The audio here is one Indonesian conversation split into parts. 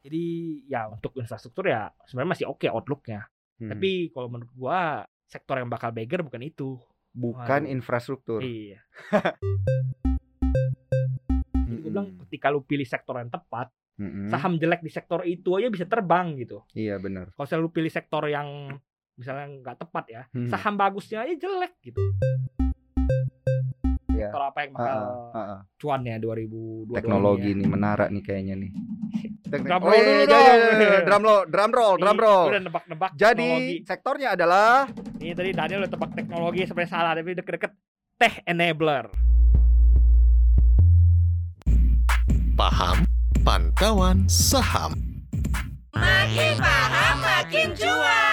Jadi ya untuk infrastruktur ya sebenarnya masih oke outlooknya. Tapi kalau menurut gua sektor yang bakal beggar bukan itu. Bukan infrastruktur. Iya. Jadi gua bilang ketika lu pilih sektor yang tepat, saham jelek di sektor itu aja bisa terbang gitu. Iya benar. Kalau selalu pilih sektor yang misalnya nggak tepat ya, saham bagusnya aja jelek gitu. Ya. Sektor apa yang bakal cuannya 2022? Teknologi nih menara nih kayaknya nih. Drum roll. Udah nebak-nebak. Jadi teknologi. Sektornya adalah ini tadi Daniel udah tebak teknologi sampai salah, tapi deket-deket tech enabler. Paham pantauan saham. Makin paham makin cuan.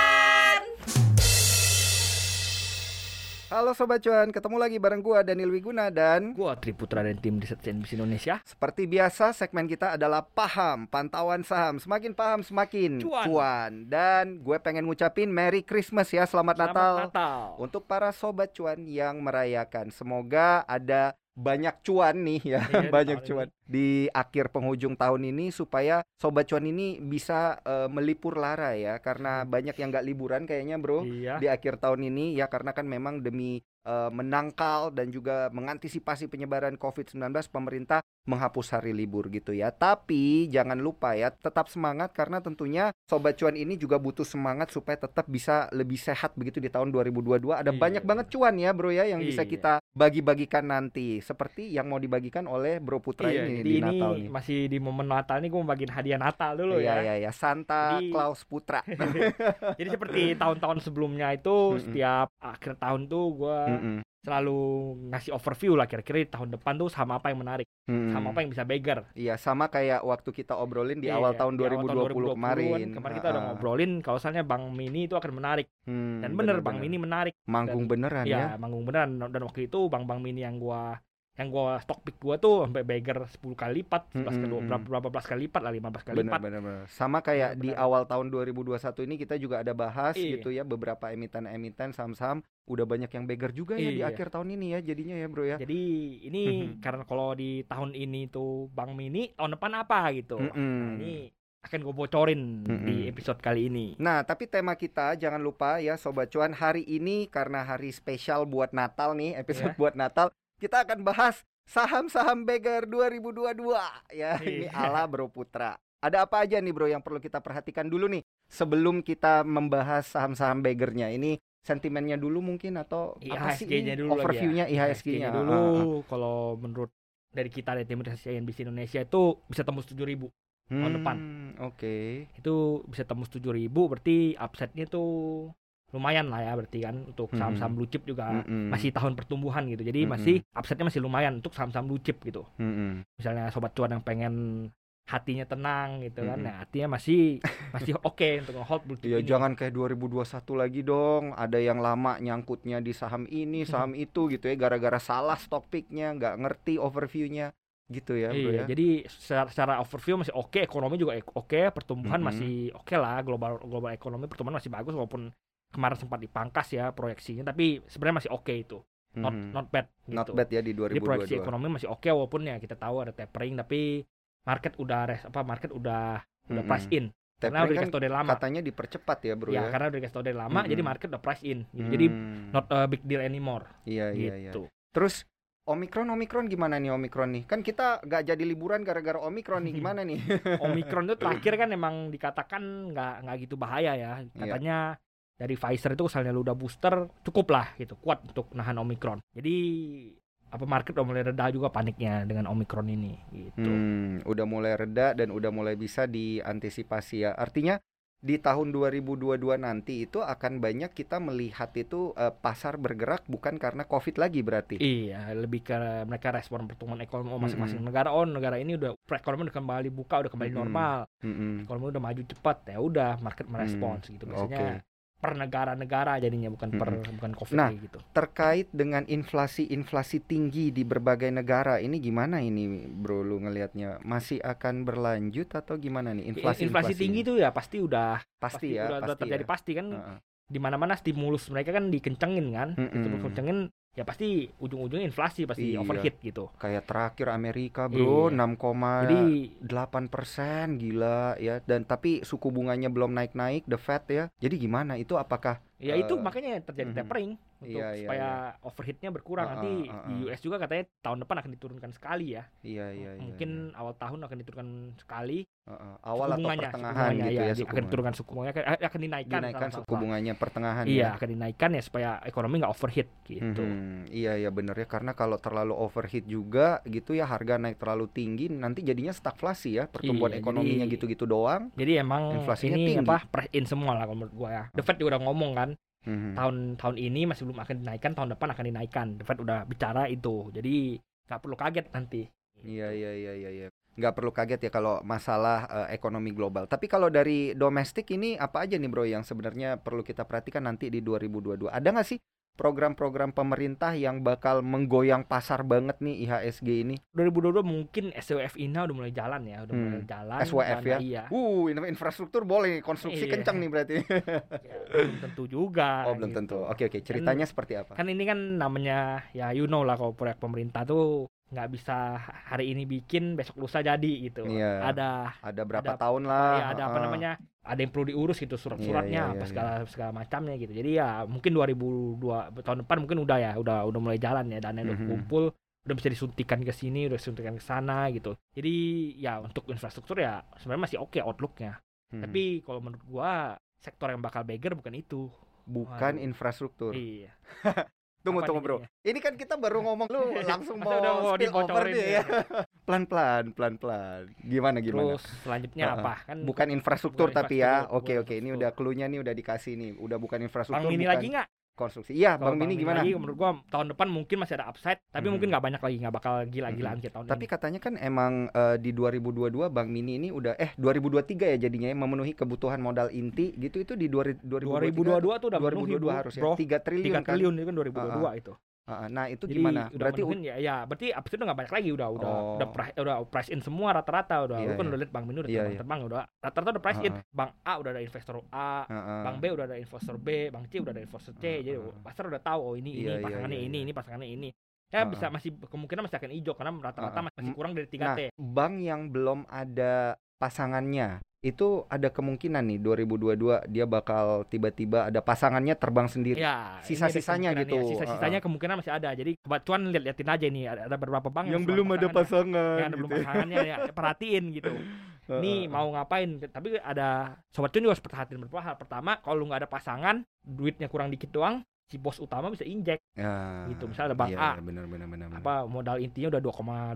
Halo Sobat Cuan, ketemu lagi bareng gua Daniel Wiguna dan gua Tri Putra dan tim riset CNBC Indonesia. Seperti biasa segmen kita adalah paham pantauan saham. Semakin paham semakin cuan. Dan gue pengen ngucapin Merry Christmas ya, Selamat Natal. Untuk para Sobat Cuan yang merayakan, semoga ada banyak cuan nih ya, iya, banyak cuan ini. Di akhir penghujung tahun ini supaya Sobat Cuan ini bisa melipur lara ya, karena banyak yang gak liburan kayaknya bro, iya. Di akhir tahun ini ya, karena kan memang demi menangkal dan juga mengantisipasi penyebaran COVID-19 pemerintah menghapus hari libur gitu ya. Tapi jangan lupa ya, tetap semangat karena tentunya Sobat Cuan ini juga butuh semangat supaya tetap bisa lebih sehat begitu di tahun 2022. Ada banyak banget cuan ya bro ya yang bisa kita bagi-bagikan nanti, seperti yang mau dibagikan oleh Bro Putra ini di Natal nih. Masih di momen Natal nih, gue mau bagiin hadiah Natal dulu ya. Iya, Santa Claus Putra. Jadi seperti tahun-tahun sebelumnya itu setiap akhir tahun tuh gue selalu ngasih overview lah, kira-kira tahun depan tuh saham apa yang menarik, saham apa yang bisa beggar. Iya, sama kayak waktu kita obrolin di awal tahun 2020 kemarin. Kemarin kita udah ngobrolin kalau misalnya Bank Mini itu akan menarik. Dan bener Bank Mini menarik. Manggung dan, beneran ya. Iya, manggung beneran. Dan waktu itu Bank Mini yang gua stock pick gua tuh sampai beggar 10 kali lipat, 11 kali berapa belas kali lipat lah, 15 kali lipat. Benar. Sama kayak di awal tahun 2021 ini kita juga ada bahas gitu ya, beberapa emiten saham-saham udah banyak yang beggar juga ya di akhir tahun ini ya jadinya ya bro ya. Jadi ini karena kalau di tahun ini tuh Bank Mini, tahun depan apa gitu. Nah, ini akan gue bocorin di episode kali ini. Nah, tapi tema kita jangan lupa ya Sobat Cuan, hari ini karena hari spesial buat Natal nih, episode buat Natal. Kita akan bahas saham-saham beggar 2022 ya. Ini ala Bro Putra. Ada apa aja nih bro yang perlu kita perhatikan dulu nih sebelum kita membahas saham-saham beggarnya? Ini sentimennya dulu mungkin atau IHSG-nya dulu, overview-nya ya. IHSG-nya dulu. Kalau menurut dari kita dari tim CNBC Indonesia itu bisa tembus 7.000 tahun depan. Oke. Itu bisa tembus 7.000, berarti upside-nya tuh lumayan lah ya, berarti kan untuk saham-saham blue chip juga masih tahun pertumbuhan gitu. Jadi masih upside-nya masih lumayan untuk saham-saham blue chip gitu. Misalnya Sobat Cuan yang pengen hatinya tenang gitu kan. Nah, hatinya masih oke untuk nge-hold blue chip. Ya ini. Jangan kayak 2021 lagi dong. Ada yang lama nyangkutnya di saham ini, saham itu gitu ya, gara-gara salah stock pick-nya, enggak ngerti overview-nya gitu ya, bro ya. Jadi secara overview masih oke, ekonomi juga oke, pertumbuhan masih oke lah, global ekonomi pertumbuhan masih bagus walaupun kemarin sempat dipangkas ya proyeksinya, tapi sebenarnya masih oke itu. Not bad gitu. Not bad ya di 2022. Jadi proyeksi ekonomi masih oke walaupun ya kita tahu ada tapering, tapi market udah price in. Tapering karena udah kan katanya dipercepat ya bro ya. Ya, karena udah dikasih tau dari lama, jadi market udah price in. Gitu. Jadi not a big deal anymore. Iya. Terus Omicron gimana nih Omicron nih? Kan kita gak jadi liburan gara-gara Omicron nih, gimana nih? Omicron itu terakhir kan emang dikatakan gak gitu bahaya ya. Katanya dari Pfizer itu misalnya lu udah booster cukup lah gitu, kuat untuk nahan Omicron. Jadi apa market udah mulai reda juga paniknya dengan Omicron ini gitu. Udah mulai reda dan udah mulai bisa diantisipasi ya. Artinya di tahun 2022 nanti itu akan banyak kita melihat itu pasar bergerak bukan karena COVID lagi berarti. Iya, lebih ke mereka respon pertumbuhan ekonomi masing-masing negara. Negara ini udah perekonomian udah kembali buka, udah kembali normal. Ekonomi udah maju cepat, ya udah market merespons gitu biasanya. Okay. Per negara-negara jadinya bukan COVID gitu. Terkait dengan inflasi tinggi di berbagai negara ini gimana ini bro, lu ngelihatnya masih akan berlanjut atau gimana nih inflasi tinggi itu ya pasti udah terjadi ya. Pasti kan di mana-mana stimulus mereka kan dikencengin kan, dikencengin ya pasti ujung-ujungnya inflasi pasti iya, overheat gitu. Kayak terakhir Amerika bro 6,8% gila ya, dan tapi suku bunganya belum naik-naik the Fed ya. Jadi gimana itu, apakah ya itu makanya terjadi tapering untuk supaya overheatnya berkurang. Nanti di US juga katanya tahun depan akan diturunkan sekali ya. Mungkin awal tahun akan diturunkan sekali. Awal atau pertengahan gitu ya, akan diturunkan suku bunganya, akan dinaikkan suku bunganya pertengahan. Iya, akan dinaikkan ya supaya ekonomi nggak overheat gitu. Iya ya bener ya, karena kalau terlalu overheat juga gitu ya, harga naik terlalu tinggi nanti jadinya stagflasi ya, pertumbuhan ekonominya jadi, gitu-gitu doang. Jadi emang inflasinya ini tinggi. Apa press in semua lah kalau menurut gua ya. The Fed juga udah ngomong kan, tahun ini masih belum akan dinaikkan, tahun depan akan dinaikkan. The Fed udah bicara itu, jadi nggak perlu kaget nanti. Iya. Nggak perlu kaget ya kalau masalah ekonomi global. Tapi kalau dari domestik ini apa aja nih bro yang sebenarnya perlu kita perhatikan nanti di 2022? Ada nggak sih program-program pemerintah yang bakal menggoyang pasar banget nih IHSG ini? 2022 mungkin SWF INA udah mulai jalan ya, udah mulai jalan. SWF ya? Iya. Infrastruktur boleh, konstruksi kencang nih berarti. Ya, belum tentu juga. Oh belum gitu. Tentu, oke. Ceritanya kan, seperti apa? Kan ini kan namanya ya you know lah, kalau proyek pemerintah tuh nggak bisa hari ini bikin besok lusa jadi gitu. Ada berapa tahun lah ya, ada apa namanya, ada yang perlu diurus gitu, surat-suratnya apa segala macamnya gitu. Jadi ya mungkin 2002 tahun depan mungkin udah ya udah mulai jalan ya, dana udah kumpul, udah bisa disuntikan ke sini, udah disuntikan ke sana gitu. Jadi ya untuk infrastruktur ya sebenarnya masih oke outlooknya. Tapi kalau menurut gua sektor yang bakal beggar bukan itu, bukan infrastruktur. Iya. Tunggu bro, ini kan kita baru ngomong, lu langsung mau spill over dia ya. Pelan-pelan. Gimana? Terus selanjutnya apa? Kan bukan infrastruktur tapi ya. Oke, ini udah cluenya nih udah dikasih nih. Udah bukan infrastruktur. Bang Mini lagi nggak? Konstruksi. Iya, Bang Mini gimana? Lagi, menurut gua tahun depan mungkin masih ada upside, tapi mungkin nggak banyak lagi, nggak bakal gila-gilaan kayak tahun ini. Tapi katanya kan emang di 2022 Bang Mini ini udah 2023 ya jadinya ya, memenuhi kebutuhan modal inti gitu, itu di 2022 tuh udah memenuhi 2022 harus ya, 3 triliun itu kan 2022 itu. Nah itu jadi gimana? Berarti berarti abis itu udah nggak banyak lagi, udah price in semua rata-rata udah. Lu kan udah lihat Bank Mini udah terbang udah rata-rata udah price in. Bank A udah ada investor A, Bank B udah ada investor B, Bank C udah ada investor C. Jadi pasar udah tahu ini pasangannya ini. Ya bisa masih kemungkinan masih akan hijau karena rata-rata masih kurang dari 3T. Nah, bank yang belum ada pasangannya itu ada kemungkinan nih 2022 dia bakal tiba-tiba ada pasangannya terbang sendiri ya, sisa-sisanya gitu ya, sisa-sisanya kemungkinan masih ada. Jadi cuman liatin aja nih ada beberapa bank yang belum ada pasangan yang gitu. Belum pasangannya ya, perhatiin gitu nih mau ngapain. Tapi ada sobat cuan juga harus perhatiin beberapa hal. Pertama, kalau lu gak ada pasangan, duitnya kurang dikit doang, si bos utama bisa injek gitu. Misalnya ada bank A bener. Apa modal intinya udah 2,8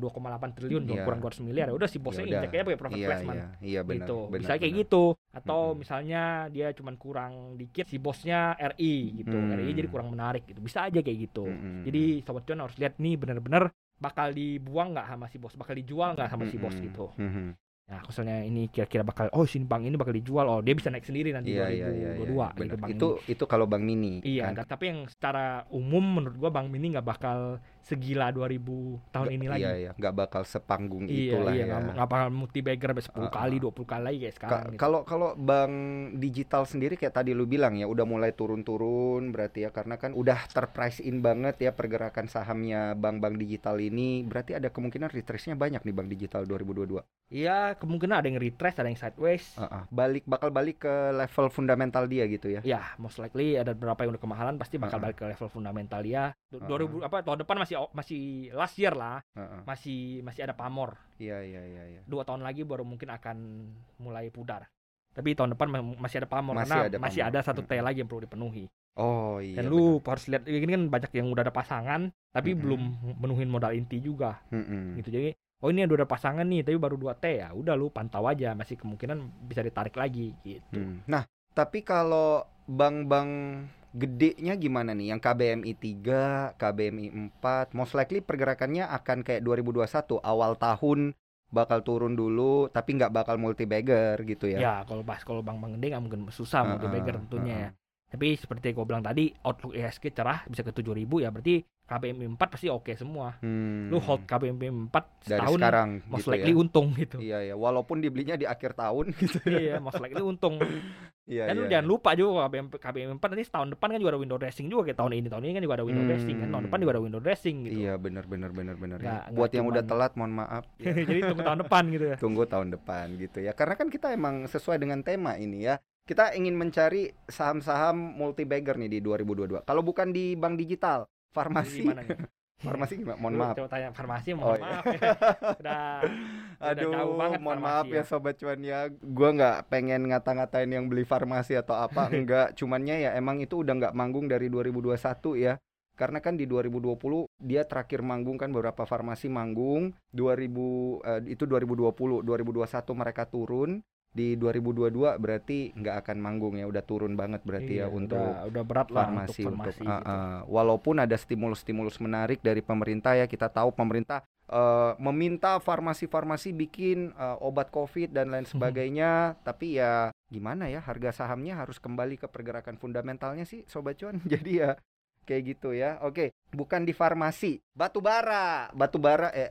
triliun kurang 200 miliar ya udah si bosnya injek aja pakai profit placement gitu. Bisa kayak gitu. Atau misalnya dia cuman kurang dikit si bosnya RI gitu, RI jadi kurang menarik gitu, bisa aja kayak gitu. Jadi sobat cuan harus lihat nih bener-bener bakal dibuang nggak sama si bos, bakal dijual nggak sama si bos gitu. Nah, misalnya ini kira-kira bakal sini bank ini bakal dijual, dia bisa naik sendiri nanti 2022 gitu. Itu kalau Bank Mini. Iya, kan? Tapi yang secara umum menurut gua Bank Mini nggak bakal segila 2000 tahun ini lagi. Iya, nggak bakal sepanggung itulah ya. Nggak bakal multi-bagger 10 kali, 20 kali lagi kayak sekarang. Kalau bank digital sendiri kayak tadi lu bilang ya, udah mulai turun-turun berarti ya, karena kan udah terprice in banget ya pergerakan sahamnya bank-bank digital ini. Berarti ada kemungkinan retrace-nya banyak nih bank digital 2022. Iya, kemungkinan ada yang retrace, ada yang sideways. Bakal balik ke level fundamental dia gitu ya. Ya, most likely ada beberapa yang udah kemahalan pasti bakal balik ke level fundamental dia. 2000 tahun depan masih last year lah. Masih ada pamor. Iya. 2 tahun lagi baru mungkin akan mulai pudar. Tapi tahun depan masih ada pamor karena masih ada 1T lagi yang perlu dipenuhi. Dan lu harus lihat ini kan banyak yang udah ada pasangan tapi belum menuhin modal inti juga. Gitu. Jadi ini udah ada pasangan nih tapi baru 2T ya. Udah lu pantau aja, masih kemungkinan bisa ditarik lagi gitu. Nah, tapi kalau bank-bank gedenya gimana nih? Yang KBMI 3, KBMI 4, most likely pergerakannya akan kayak 2021 awal tahun bakal turun dulu tapi nggak bakal multi bagger gitu ya. Ya, kalau bank-bank gede nggak mungkin, susah multi bagger tentunya ya. Tapi seperti gue bilang tadi, outlook IHSG cerah bisa ke 7.000 ya, berarti KBMI 4 pasti oke semua. Lu hold KBMI 4 setahun sekarang, most gitu likely ya, untung gitu. Iya, walaupun dibelinya di akhir tahun gitu. Iya, most likely untung. Dan lu jangan lupa juga KBMI 4 nanti tahun depan kan juga ada window dressing juga, kayak tahun ini kan juga ada window dressing kan, tahun depan juga ada window dressing gitu. Iya, benar. Nah, ya. Buat yang udah telat mohon maaf. Ya. Jadi tunggu tahun depan gitu ya. Tunggu tahun depan gitu ya. Karena kan kita emang sesuai dengan tema ini ya. Kita ingin mencari saham-saham multi bagger nih di 2022. Kalau bukan di bank digital, farmasi. Gimana nih? Farmasi gimana? Mohon maaf. Coba tanya farmasi, maaf ya. Udah jauh banget. Mohon maaf ya Sobat Cuan ya. Gue gak pengen ngata-ngatain yang beli farmasi atau apa. Enggak, cumannya ya emang itu udah gak manggung dari 2021 ya. Karena kan di 2020 dia terakhir manggung kan, beberapa farmasi manggung. Itu 2020, 2021 mereka turun. Di 2022 berarti nggak akan manggung ya, udah turun banget berarti ya untuk udah berat farmasi, lah untuk farmasi gitu. Walaupun ada stimulus-stimulus menarik dari pemerintah ya, kita tahu pemerintah meminta farmasi-farmasi bikin obat COVID dan lain sebagainya, tapi ya gimana ya, harga sahamnya harus kembali ke pergerakan fundamentalnya sih Sobat Cuan. Jadi ya kayak gitu ya. Oke, bukan di farmasi, batubara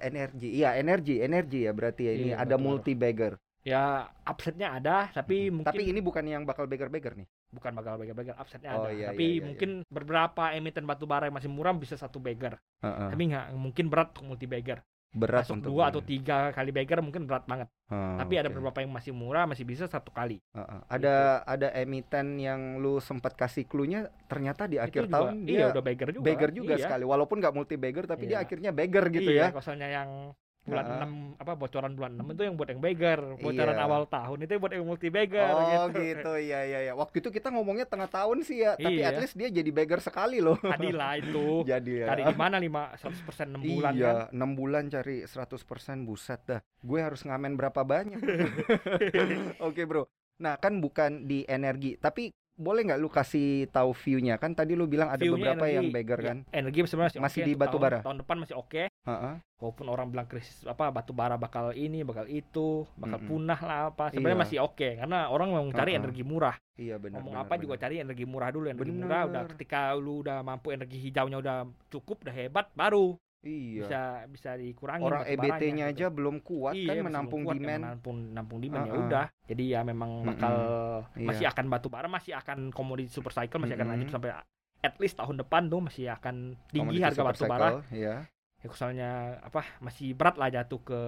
energi. Iya, energi ya berarti ya, ini ada multi bagger. Ya upsetnya ada, tapi mungkin. Tapi ini bukan yang bakal beggar-beggar nih. Bukan bakal beggar-beggar, upsetnya ada. Tapi mungkin beberapa emiten batubara yang masih murah bisa satu beggar. Tapi nggak mungkin berat untuk multi beggar. Berat masuk untuk 2 atau 3 kali beggar mungkin berat banget. Tapi ada beberapa yang masih murah, masih bisa satu kali. Ada emiten yang lu sempat kasih clue-nya ternyata di akhir juga, tahun dia udah beggar juga sekali. Walaupun nggak multi beggar, tapi dia akhirnya beggar gitu ya. Kosalnya yang bulan 6 bocoran bulan 6 itu yang buat yang beggar, bocoran awal tahun itu yang buat yang multi beggar gitu. Iya. Waktu itu kita ngomongnya tengah tahun sih ya, tapi at least dia jadi beggar sekali loh. Adilah itu. Jadi ya. Cari di mana 100% 6 bulan kan? 6 bulan cari 100%, buset dah. Gue harus ngamen berapa banyak. Oke, Bro. Nah, kan bukan di energi, tapi boleh nggak lu kasih tahu view-nya? Kan tadi lu bilang ada view-nya beberapa energi, yang beggar kan? Energi sebenarnya masih di batubara. Tahun depan masih oke. Walaupun orang bilang krisis batubara bakal ini, bakal itu, bakal punah lah apa. Sebenarnya masih oke, karena orang mau cari energi murah. Iya, benar. Ngomong apa juga cari energi murah dulu, energi murah. Udah ketika lu udah mampu, energi hijaunya udah cukup, udah hebat, baru bisa dikurangi. Orang EBT-nya aja belum kuat kan, menampung kuat, demand. Menampung demand ya udah. Jadi ya memang bakal masih akan batubara, masih akan komoditi super cycle, masih akan lanjut sampai at least tahun depan tuh masih akan tinggi komoditi harga batubara. Ya misalnya masih berat lah jatuh ke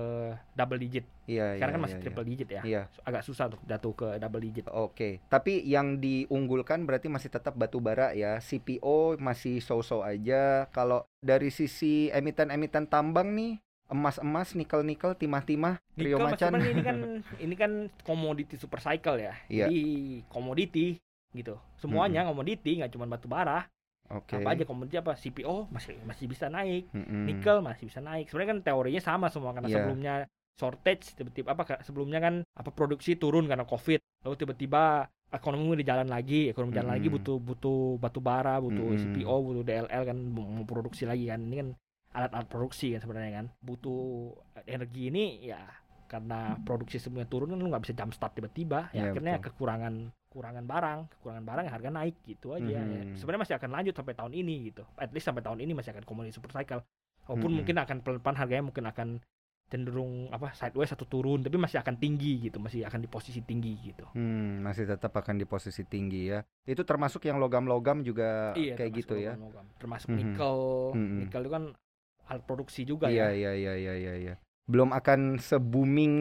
double digit. Sekarang kan masih triple digit ya. Agak susah tuh jatuh ke double digit. Oke. Tapi yang diunggulkan berarti masih tetap batubara ya. CPO masih so-so aja. Kalau dari sisi emiten-emiten tambang nih, emas-emas, nikel-nikel, timah-timah, trio macan. Ini kan komoditi super cycle ya. Jadi komoditi gitu. Semuanya komoditi, nggak cuma batubara. Apa aja komoditi, CPO masih bisa naik, nikel masih bisa naik. Sebenarnya kan teorinya sama semua, karena sebelumnya shortage, tiba-tiba sebelumnya kan produksi turun karena COVID, lalu tiba-tiba ekonomi udah jalan lagi, butuh batu bara, butuh CPO, butuh DLL kan, mau produksi lagi kan. Ini kan alat-alat produksi kan sebenarnya kan, butuh energi ini ya, karena produksi semuanya turun kan, lu nggak bisa jump start tiba-tiba ya, akhirnya betul. kekurangan barang harga naik gitu aja. Sebenarnya masih akan lanjut sampai tahun ini gitu, at least sampai tahun ini masih akan komoditi super cycle, walaupun mungkin akan pelan-pelan harganya mungkin akan cenderung sideways atau turun, tapi masih akan tinggi gitu, masih akan di posisi tinggi gitu. Masih tetap akan di posisi tinggi ya. Itu termasuk yang logam-logam juga kayak gitu ya. Termasuk nikel itu kan alat produksi juga ya. Iya. Belum akan se-booming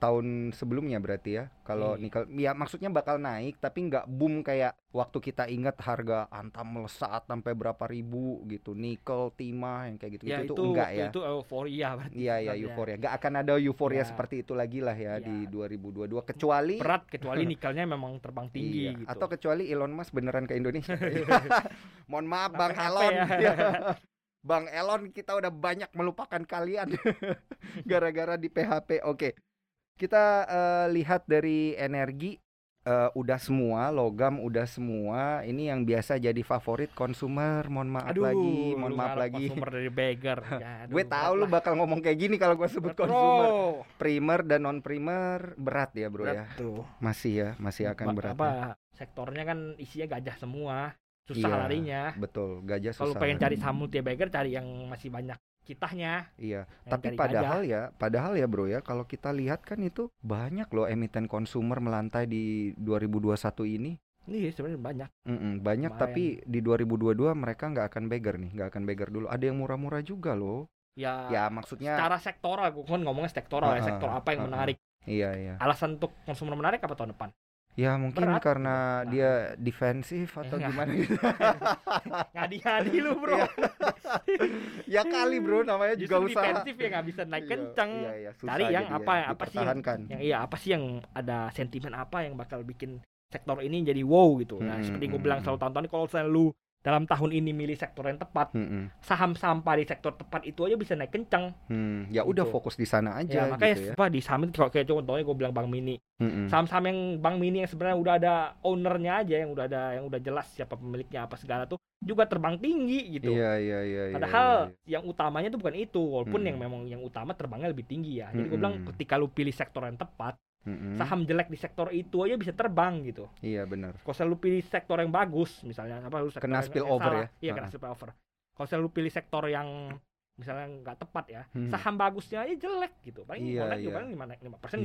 tahun sebelumnya berarti ya. Kalau nikel ya maksudnya bakal naik, tapi nggak boom kayak waktu kita ingat harga antam melesat sampai berapa ribu gitu. Nikel, timah yang kayak gitu ya, itu enggak ya. Itu euforia berarti. Iya, euforia. Nggak akan ada euforia seperti itu lagi lah ya di 2022, kecuali nikelnya memang terbang tinggi gitu. Atau kecuali Elon Musk beneran ke Indonesia. Mohon maaf Bang Elon. Bang Elon, kita udah banyak melupakan kalian gara-gara di PHP. Oke. Kita lihat dari energi udah semua, logam udah semua. Ini yang biasa jadi favorit konsumer. Mohon maaf lagi. Konsumer dari beggar. Gue tahu lu bakal ngomong kayak gini kalau gue sebut konsumer. Primer dan non primer berat ya, Bro, berat ya. Masih akan berat. sektornya kan isinya gajah semua, susah iya, larinya. Betul, gajah susah. Kalau pengen cari Samulti Bagger, cari yang masih banyak kitahnya. Iya, tapi padahal ya bro ya, kalau kita lihat kan itu banyak loh emiten konsumer melantai di 2021 ini. Iya sebenarnya banyak. Banyak kemarin. Tapi di 2022 mereka nggak akan beggar nih, nggak akan beggar dulu. Ada yang murah-murah juga loh. Ya maksudnya secara sektoral, gue kan ngomongnya sektoral ya, sektor apa yang menarik. Iya. Alasan untuk konsumer menarik apa tahun depan? Ya mungkin berat, karena dia defensif atau gimana gitu. Ngadi-ngadi lu bro. Ya kali bro, namanya juga usaha. Justru defensif ya nggak bisa naik kenceng. Cari yang apa sih yang ada sentimen apa yang bakal bikin sektor ini jadi wow gitu. Nah, seperti gue bilang selalu tahun-tahun ini, kalau selalu lu dalam tahun ini milih sektor yang tepat, saham-saham di sektor tepat itu aja bisa naik kencang. Ya gitu. Udah fokus di sana aja. Ya, makanya gitu ya. Di saham itu kayak contohnya gue bilang Bank Mini, saham-saham yang Bank Mini yang sebenarnya udah ada ownernya aja, yang udah jelas siapa pemiliknya apa segala tuh juga terbang tinggi gitu. Iya. Padahal yang utamanya tuh bukan itu, walaupun yang memang yang utama terbangnya lebih tinggi ya. Jadi gue bilang ketika lu pilih sektor yang tepat, saham jelek di sektor itu aja bisa terbang gitu. Iya benar. Kalau lu pilih sektor yang bagus, misalnya apa lu kena spillover ya? Iya kena spillover. Kalau lu pilih sektor yang misalnya nggak tepat ya, saham bagusnya aja jelek gitu. Paling naik juga paling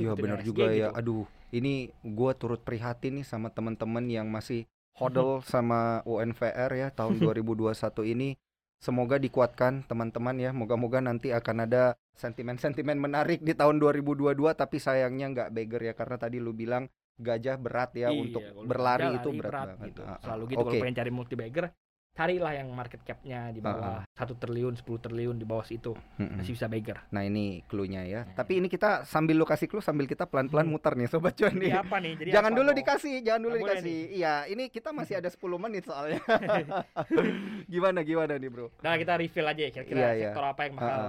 5% gitu. Iya benar juga ya. Aduh, ini gue turut prihatin nih sama teman-teman yang masih hodl sama UNVR ya tahun 2021 ini. Semoga dikuatkan teman-teman ya. Moga-moga nanti akan ada sentimen-sentimen menarik di tahun 2022. Tapi sayangnya nggak beggar ya. Karena tadi lu bilang gajah berat ya. Iya, untuk berlari itu berat banget gitu. Selalu gitu. Okay. Kalau pengen cari multi-bagger, carilah yang market cap-nya di bawah 1 triliun, 10 triliun di bawah situ. Masih bisa beggar. Nah ini cluenya ya. Tapi ini kita sambil lu kasih clue, sambil kita pelan-pelan muter nih Sobat Cuan nih. Jangan dulu dikasih. Iya, ini kita masih ada 10 menit soalnya. Gimana nih bro? Nah kita reveal aja kira-kira sektor apa yang bakal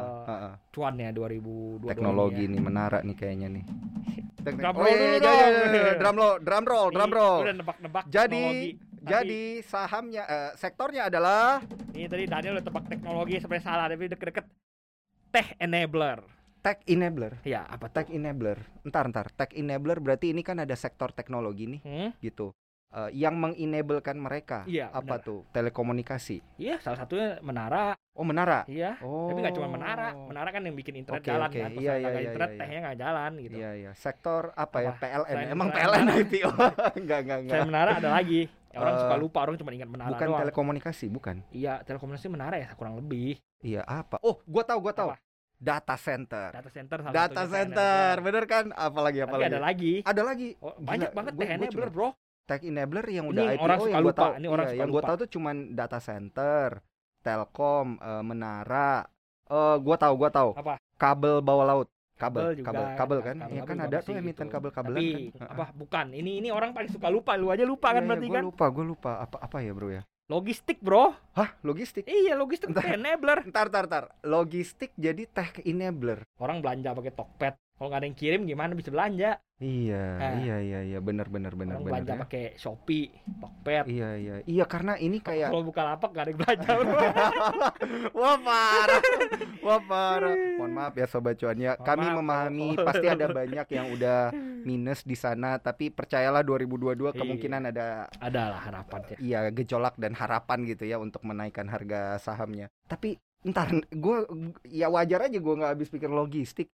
cuannya 2022. Teknologi nih menara nih kayaknya nih. Drum roll. Udah nebak-nebak. Jadi sahamnya sektornya adalah ini tadi Daniel udah tebak teknologi sampai salah tapi deket-deket tech enabler. Ya, apa tech enabler? Entar. Tech enabler berarti ini kan ada sektor teknologi nih. Gitu. Yang mengenablekan mereka apa benar. Tuh telekomunikasi. Iya, salah satunya menara. Oh, menara. Iya. Oh. Tapi nggak cuma menara. Menara kan yang bikin internet jalan kan. Kalau nggak internet tehnya nggak jalan gitu. Iya. Sektor apa ya? PLN. Emang PLN IPO. Enggak. Selain menara ada lagi. Orang suka lupa, orang cuma ingat menara doang. Telekomunikasi, bukan? Iya, telekomunikasi menara ya kurang lebih. Iya, apa? Oh, gua tahu. Apa? Data center. Bener kan? Apalagi? Ada lagi. Oh, banyak banget tech enabler, bro. Tech enabler yang udah IPO yang gue tahu. Yang gue tahu tuh cuman data center, telkom, menara. Gue tahu. Apa? Kabel bawah laut. Kabel kan? Kan ada tuh emiten gitu. Kabel-kabelan tapi, kan. Apa? Bukan. Ini orang paling suka lupa. Lu aja lupa kan berarti kan? Gue lupa. Apa ya bro ya? Logistik bro. Hah? Logistik? Iya logistik tech enabler. Ntar. Logistik jadi tech enabler. Orang belanja pakai Tokped. Kalau nggak ada yang kirim gimana bisa belanja? Iya, benar. Orang belanja pakai Shopee, Tokped. Iya karena ini kayak kalau Bukalapak nggak ada yang belanja. Wah parah. Mohon maaf ya Sobat Cuan ya. Kami memahami pasti ada banyak yang udah minus di sana, tapi percayalah 2022 kemungkinan adalah harapan ya. Iya, gejolak dan harapan gitu ya untuk menaikkan harga sahamnya. Tapi entar gue ya wajar aja gue nggak habis pikir logistik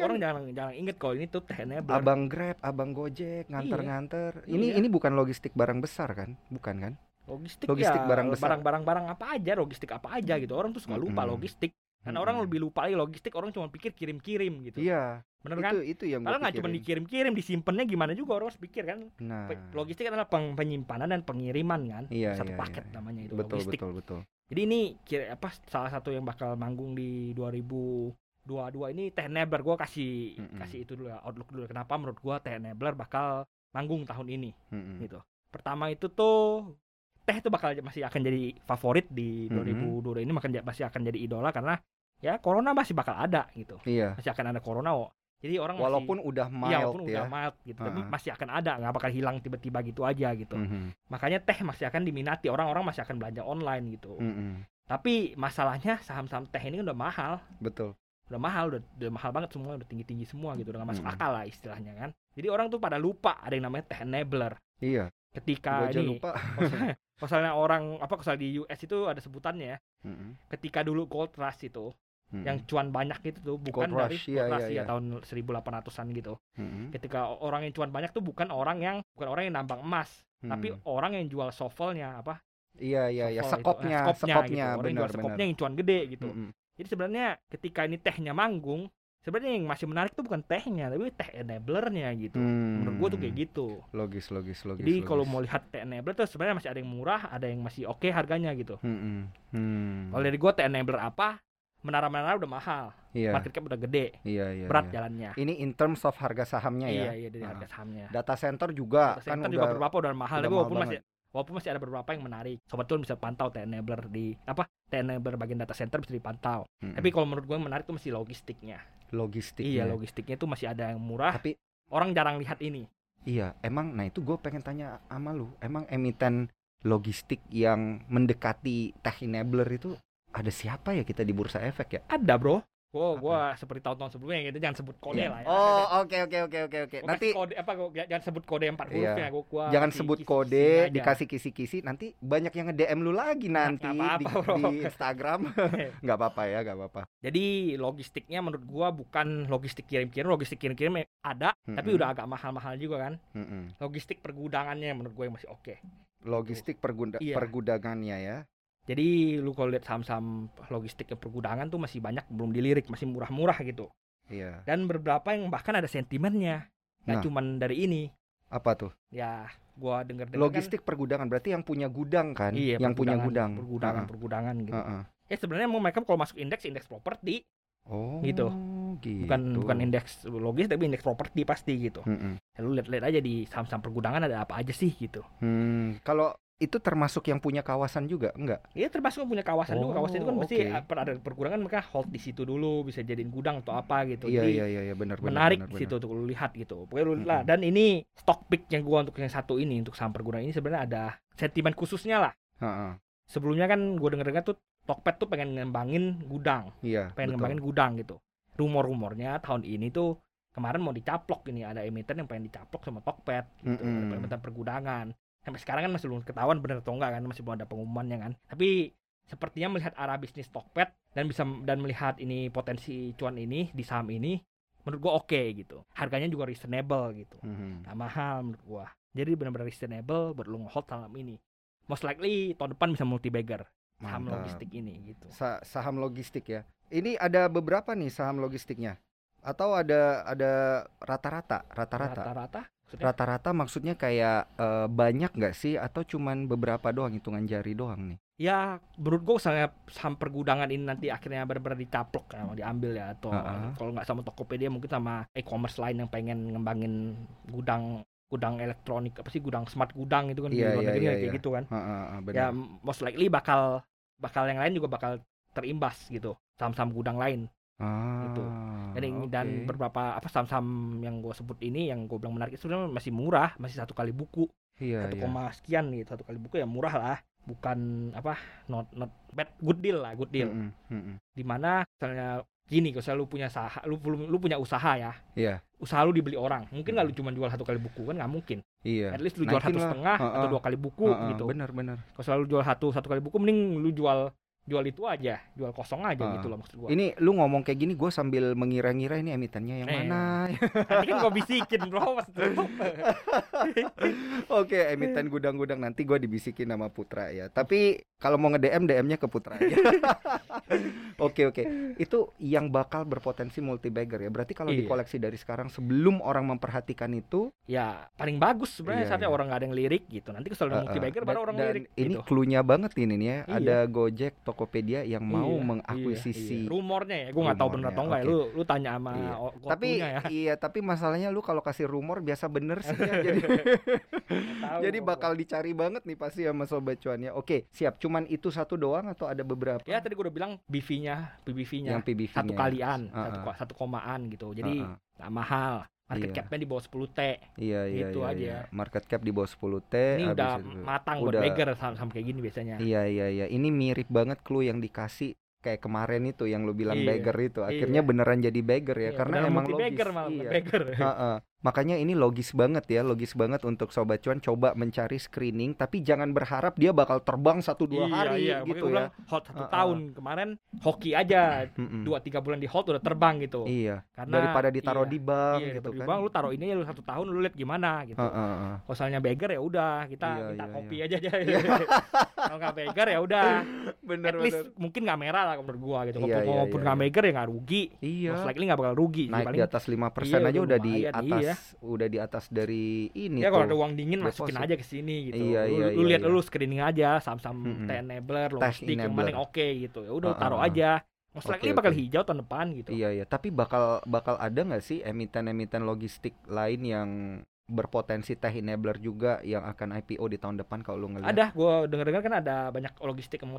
kan, orang jangan inget kalau ini tuh tehnya abang Grab, abang Gojek, nganter-nganter. Ini bukan logistik barang besar kan? Bukan kan? Logistik ya, barang besar. Barang-barang apa aja, logistik apa aja gitu. Orang tuh suka lupa logistik. Karena orang lebih lupa lagi logistik, orang cuma pikir kirim-kirim gitu. Iya. Bener kan? Itu yang kalau nggak cuma dikirim-kirim, disimpannya gimana juga orang harus pikir kan. Nah. Logistik adalah penyimpanan dan pengiriman kan. Satu paket namanya itu betul, logistik. Betul. Jadi ini salah satu yang bakal manggung di 2022 ini tech enabler. Gue kasih itu dulu ya, outlook dulu. Kenapa menurut gue tech enabler bakal manggung tahun ini gitu. Pertama itu tuh teh itu bakal masih akan jadi favorit di 2022 ini, masih akan jadi idola karena ya corona masih bakal ada gitu. Iya. Masih akan ada corona kok. Jadi orang walaupun udah mild ya. Walaupun udah mild gitu, tapi masih akan ada, nggak bakal hilang tiba-tiba gitu aja gitu. Makanya teh masih akan diminati, orang-orang masih akan belanja online gitu. Tapi masalahnya saham-saham teh ini udah mahal. Betul. Udah mahal banget semua, udah tinggi-tinggi semua gitu, udah nggak masuk akal lah istilahnya kan. Jadi orang tuh pada lupa ada yang namanya tech enabler. Iya. ketika ini misalnya orang kesal di US itu ada sebutannya ya. Ketika dulu gold rush itu yang cuan banyak gitu tuh bukan gold dari rush, ya tahun 1800-an gitu. Ketika orang yang cuan banyak tuh bukan orang yang nambang emas, tapi orang yang jual shovelnya apa? Iya, sekopnya gitu. Orang yang jual sekopnya yang cuan gede gitu. Jadi sebenarnya ketika ini tehnya manggung, sebenarnya yang masih menarik tuh bukan tehnya, tapi teh enablernya gitu. Menurut gua tuh kayak gitu. Logis. Jadi kalau mau lihat teh enabler tuh sebenarnya masih ada yang murah, ada yang masih oke harganya gitu. Kalau dari gua teh enabler apa? Menara-menara udah mahal, market cap udah gede, berat jalannya. Ini in terms of harga sahamnya ya? Iya, dari harga sahamnya. Data center juga kan udah beberapa udah mahal, tapi walaupun masih ada beberapa yang menarik. Sobat Cuan bisa pantau T-enabler di T-enabler bagian data center bisa dipantau. Tapi kalau menurut gue yang menarik itu masih logistiknya. Iya, logistiknya itu masih ada yang murah. Tapi orang jarang lihat ini. Iya, emang nah itu gue pengen tanya sama lu. Emang emiten logistik yang mendekati tech-enabler itu ada siapa ya kita di Bursa Efek ya? Ada, bro. Gue seperti tahun-tahun sebelumnya gitu, jangan sebut kode lah ya. Oke. Nanti kode, jangan sebut kode 4 huruf ya. Jangan sebut kode, dikasih kisi-kisi. Nanti banyak yang nge-DM lu lagi nanti di Instagram. Gak apa-apa. Jadi logistiknya menurut gue bukan logistik kirim-kirim. Logistik kirim-kirim ada, tapi udah agak mahal-mahal juga kan. Logistik pergudangannya menurut gue masih oke. Logistik pergudangannya ya. Jadi lu kalau lihat saham-saham logistik yang pergudangan tuh masih banyak belum dilirik, masih murah-murah gitu. Iya. Dan beberapa yang bahkan ada sentimennya, nggak cuman dari ini. Apa tuh? Ya, gua dengar logistik kan, pergudangan berarti yang punya gudang kan? Iya, yang punya gudang. Pergudangan gitu. Ya sebenarnya mereka kalau masuk indeks properti. Oh. Gitu. Bukan indeks logis tapi indeks properti pasti gitu. Lu lihat-lihat aja di saham-saham pergudangan ada apa aja sih gitu. Kalau itu termasuk yang punya kawasan juga, enggak? Iya, termasuk yang punya kawasan juga. Kawasan itu kan mesti ada pergudangan, mereka hold di situ dulu, bisa jadiin gudang atau apa gitu. Iya, benar. Menarik di situ untuk lu lihat gitu. Pokoknya lu lah. Dan ini stock pick yang gua untuk yang satu ini, untuk saham pergudangan ini sebenarnya ada sentimen khususnya lah. Sebelumnya kan gua denger-dengar tuh Tokped tuh pengen ngembangin gudang. Ngembangin gudang gitu. Rumor-rumornya tahun ini tuh kemarin mau dicaplok ini, ada emiten yang pengen dicaplok sama Tokped gitu, emiten pergudangan. Sampai sekarang kan masih belum ketahuan benar atau enggak kan, masih belum ada pengumumannya kan. Tapi sepertinya melihat arah bisnis Tokped dan melihat ini potensi cuan ini di saham ini, menurut gua oke gitu. Harganya juga reasonable gitu. Nah, mahal menurut gua. Jadi benar-benar reasonable buat lu nge-hold saham ini. Most likely tahun depan bisa multi bagger saham logistik ini gitu. Saham logistik ya. Ini ada beberapa nih saham logistiknya. Atau ada rata-rata? Rata-rata maksudnya kayak banyak nggak sih atau cuman beberapa doang, hitungan jari doang nih? Ya menurut gue misalnya saham pergudangan ini nanti akhirnya benar-benar dicaplok kan, diambil ya, atau kalau nggak sama Tokopedia mungkin sama e-commerce lain yang pengen ngembangin gudang elektronik, apa sih, gudang smart gudang itu kan, di luar negeri kayak gitu kan. Ya most likely bakal yang lain juga bakal terimbas gitu, saham-saham gudang lain. Gitu. Dan beberapa saham-saham yang gue sebut ini yang gue bilang menarik itu sebenarnya masih murah, masih 1 kali buku, 1, sekian gitu, 1 kali buku ya murah lah, bukan not bad, good deal. Dimana misalnya gini, kalau lu punya punya usaha ya, usaha lu dibeli orang, mungkin nggak lu cuma jual 1 kali buku kan, nggak mungkin. At least lu jual 1,5 atau 2 kali buku gitu. Benar. Kalau lu jual 1 kali buku, mending lu jual itu aja, jual kosong aja gitu loh maksud gue. Ini lu ngomong kayak gini gue sambil mengira-ngira ini emitennya yang mana. Nanti kan gue bisikin bro. Oke, emiten gudang-gudang nanti gue dibisikin sama Putra ya. Tapi kalau mau nge-DM, DM-nya ke Putra ya. Oke. Itu yang bakal berpotensi multi-bagger ya. Berarti kalau dikoleksi dari sekarang sebelum orang memperhatikan itu, ya paling bagus sebenarnya saatnya orang gak ada yang lirik gitu. Nanti kalau udah multi-bagger baru orang lirik. Ini cluenya banget ini nih ya. Ada Gojek, Tokopedia yang mau mengakuisisi. Rumornya ya, gue nggak tahu benar atau nggak. Lu tanya sama Gokunya. Tapi masalahnya lu kalau kasih rumor biasa bener sih ya. Jadi bakal dicari banget nih pasti sama sobat cuannya. Oke, siap. Cuman itu satu doang atau ada beberapa? Ya tadi gue udah bilang PBV-nya, 1 kalian, 1,an gitu. Jadi nggak mahal. Market capnya di bawah 10T. Iya, gitu aja. Market cap di bawah 10T. Ini udah matang buat bagger saham-saham kayak gini biasanya. Iya. Ini mirip banget clue yang dikasih kayak kemarin itu yang lu bilang bagger itu. Akhirnya beneran jadi bagger ya, karena emang logis. Multi bagger malah. Makanya ini logis banget untuk Sobat Cuan coba mencari screening, tapi jangan berharap dia bakal terbang 1-2 hari gitu ya. Hold 1 tahun, kemarin hoki aja 2-3 bulan di hold udah terbang gitu. Iya. Karena daripada ditaruh di bank gitu kan. Di bank lu taruh ini ya lu 1 tahun lu lihat gimana gitu. Kalau misalnya beggar ya udah kita minta kopi aja. Kalau enggak beggar ya udah. At least mungkin enggak merah lah menurut gua gitu. Walaupun enggak beggar ya enggak rugi. Most likely enggak bakal rugi. Naik di atas 5% aja udah di atas. Udah di atas dari ini. Ya kalau ada uang dingin masukin aja ke sini gitu. Lu lihat lu screening aja saham-saham T-enabler, logistik yang paling oke gitu. Ya udah taruh aja. Most likely bakal hijau tahun depan gitu. Iya. Tapi bakal ada nggak sih emiten-emiten logistik lain yang berpotensi tech enabler juga yang akan IPO di tahun depan kalau lu ngelihat? Ada, gua dengar-dengar kan ada banyak logistik yang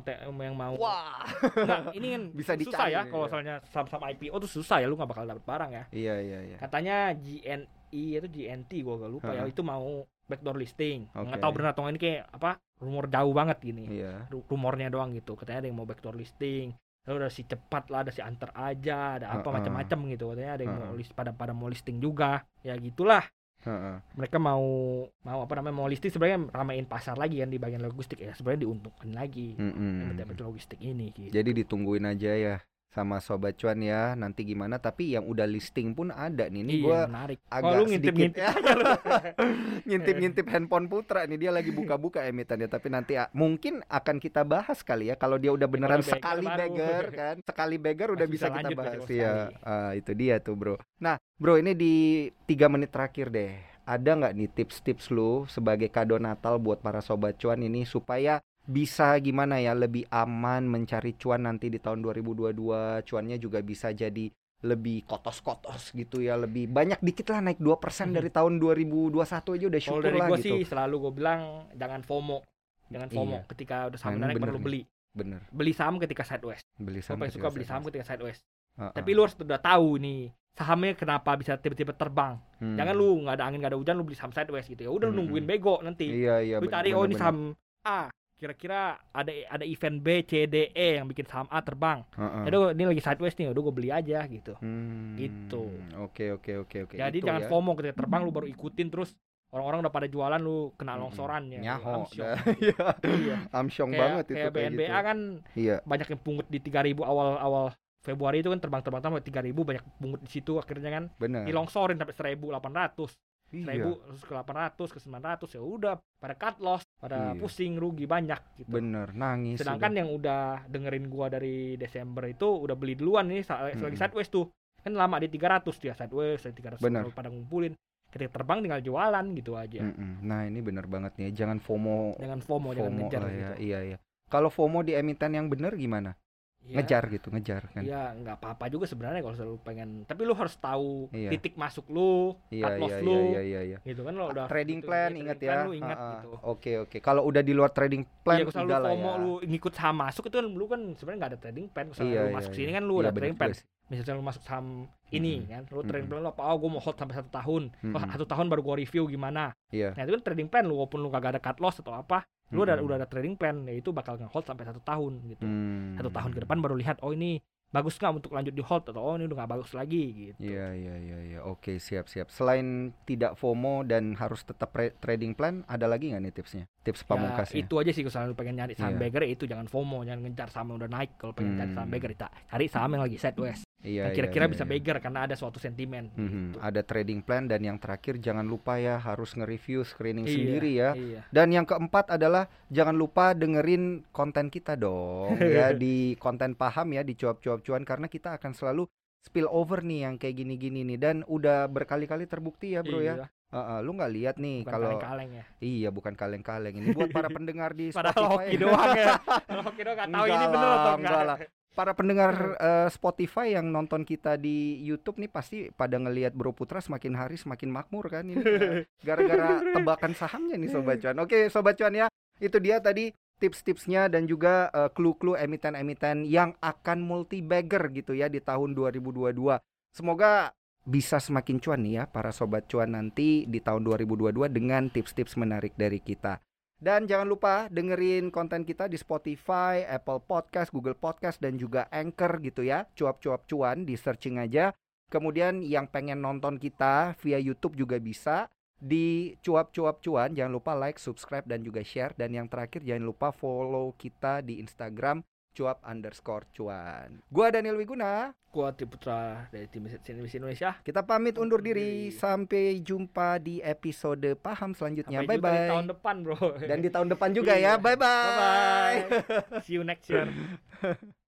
mau. Wah. Nah, ini kan bisa susah ya kalau misalnya saham-saham IPO tuh susah ya, lu nggak bakal dapet barang ya. Iya. Katanya GNI itu GNT gua agak lupa ya, itu mau backdoor listing. Nggak tahu benar atau ini kayak apa? Rumor jauh banget gini. Iya. Rumornya doang gitu. Katanya ada yang mau backdoor listing. Lalu ada si cepat lah, ada si antar aja, ada apa macam-macam gitu. Katanya ada yang mau list pada mau listing juga. Ya gitulah. Mereka mau apa namanya mau listing sebenarnya ramein pasar lagi kan di bagian logistik ya, sebenarnya diuntungkan lagi dapat logistik ini gitu. Jadi ditungguin aja ya sama Sobat Cuan ya nanti gimana, tapi yang udah listing pun ada nih. Ini gua menarik. Agak ngintip-ngintip ya. Ngintip-ngintip handphone Putra nih, dia lagi buka-buka emitennya, tapi nanti mungkin akan kita bahas kali ya kalau dia udah beneran sekali beggar kan. Sekali beggar udah bisa kita bahas ya. Itu dia tuh, Bro. Nah, Bro, ini di 3 menit terakhir deh. Ada nggak nih tips-tips lu sebagai kado Natal buat para Sobat Cuan ini supaya bisa gimana ya lebih aman mencari cuan nanti di tahun 2022, cuannya juga bisa jadi lebih kotos-kotos gitu ya, lebih banyak dikit lah, naik 2% dari tahun 2021 aja udah syukur lah gitu. Kalau dari gue sih selalu gue bilang jangan FOMO ketika udah saham naik perlu beli. Bener. Beli saham ketika sideways. Beli saham ketika sideways. Tapi lu harus udah tahu nih sahamnya kenapa bisa tiba-tiba terbang. Jangan lu nggak ada angin nggak ada hujan lu beli saham sideways gitu ya. Udah nungguin bego nanti. Iya, lu cari ini saham A. Kira-kira ada event B, C, D, E yang bikin saham A terbang. Ini lagi sideways nih, udah gue beli aja gitu. Gitu. Oke. Jadi itu jangan FOMO ketika terbang lu baru ikutin terus orang-orang udah pada jualan lu kena longsoran ya. Amsyong banget itu kayak BNBA gitu. Kan banyak yang pungut di 3.000 awal Februari itu kan terbang-terbang sampai 3.000 banyak pungut di situ akhirnya kan. Dilongsorin sampai 1.800. 1.000 ke 800 ke 900 ya udah pada cut loss, pada pusing rugi banyak gitu. Bener, nangis. Sedangkan yang udah dengerin gua dari Desember itu udah beli duluan nih lagi sideways tuh. Kan lama di 300 dia sideways, di 300 pada ngumpulin. Ketika terbang tinggal jualan gitu aja. Nah, ini bener banget nih. Jangan FOMO, jangan ngejar gitu. Iya. Kalau FOMO di emiten yang bener gimana? Ngejar kan. Iya, enggak apa-apa juga sebenarnya kalau selalu pengen. Tapi lu harus tahu titik masuk lu, cut loss lu. Iya. Gitu kan lo udah trading gitu, plan ingat ya. Gitu. Oke. Kalau udah di luar trading plan udah lah ya. Kalau lu ngikut saham masuk itu kan lu kan sebenarnya enggak ada trading plan. Kalau lu masuk sini kan lu udah trading plan. Misalnya lu masuk saham ini kan, lu trading plan lu apa? Gua mau hold sampai 1 tahun. Kalau 1 tahun baru gua review gimana. Nah, itu kan trading plan lu walaupun lu kagak ada cut loss atau apa. Lu udah ada trading plan, yaitu bakal nge-hold sampai 1 tahun gitu. 1 tahun ke depan baru lihat, oh ini bagus nggak untuk lanjut di hold atau oh ini udah nggak bagus lagi gitu. Iya. Oke, siap. Selain tidak FOMO dan harus tetap trading plan, ada lagi nggak nih tipsnya? Tips pamungkasnya? Ya, itu aja sih kalau pengen nyari saham beggar itu jangan FOMO, jangan ngejar saham yang udah naik. Kalau pengen cari saham beggar, cari saham yang lagi sideways. Kira-kira bisa beggar karena ada suatu sentimen gitu. Ada trading plan. Dan yang terakhir jangan lupa ya harus nge-review screening sendiri ya. Dan yang keempat adalah jangan lupa dengerin konten kita dong ya, di konten paham ya di cuap-cuap cuan, karena kita akan selalu spill over nih yang kayak gini-gini nih. Dan udah berkali-kali terbukti ya Bro ya. Lu nggak lihat nih kalau bukan kaleng-kaleng ini buat para pendengar di Spotify. Padahal hoki doang ya. Hoki doang nggak tahu ini bener atau enggak. Para pendengar Spotify yang nonton kita di YouTube nih pasti pada ngelihat Bro Putra semakin hari semakin makmur kan ini gara-gara tebakan sahamnya nih Sobat Cuan. Oke, Sobat Cuan ya, itu dia tadi tips-tipsnya dan juga clue-clue emiten-emiten yang akan multi-bagger gitu ya di tahun 2022. Semoga bisa semakin cuan nih ya para Sobat Cuan nanti di tahun 2022 dengan tips-tips menarik dari kita. Dan jangan lupa dengerin konten kita di Spotify, Apple Podcast, Google Podcast, dan juga Anchor gitu ya. Cuap-cuap cuan, di searching aja. Kemudian yang pengen nonton kita via YouTube juga bisa. Di cuap-cuap cuan jangan lupa like, subscribe, dan juga share. Dan yang terakhir jangan lupa follow kita di Instagram cuap_cuan. Gua Daniel Wiguna, gua Tri Putra dari tim CNBC Indonesia. Kita pamit undur diri. Sampai jumpa di episode paham selanjutnya. Sampai bye-bye. Di tahun depan, bro. Dan di tahun depan juga ya. Bye-bye. Bye-bye. See you next year.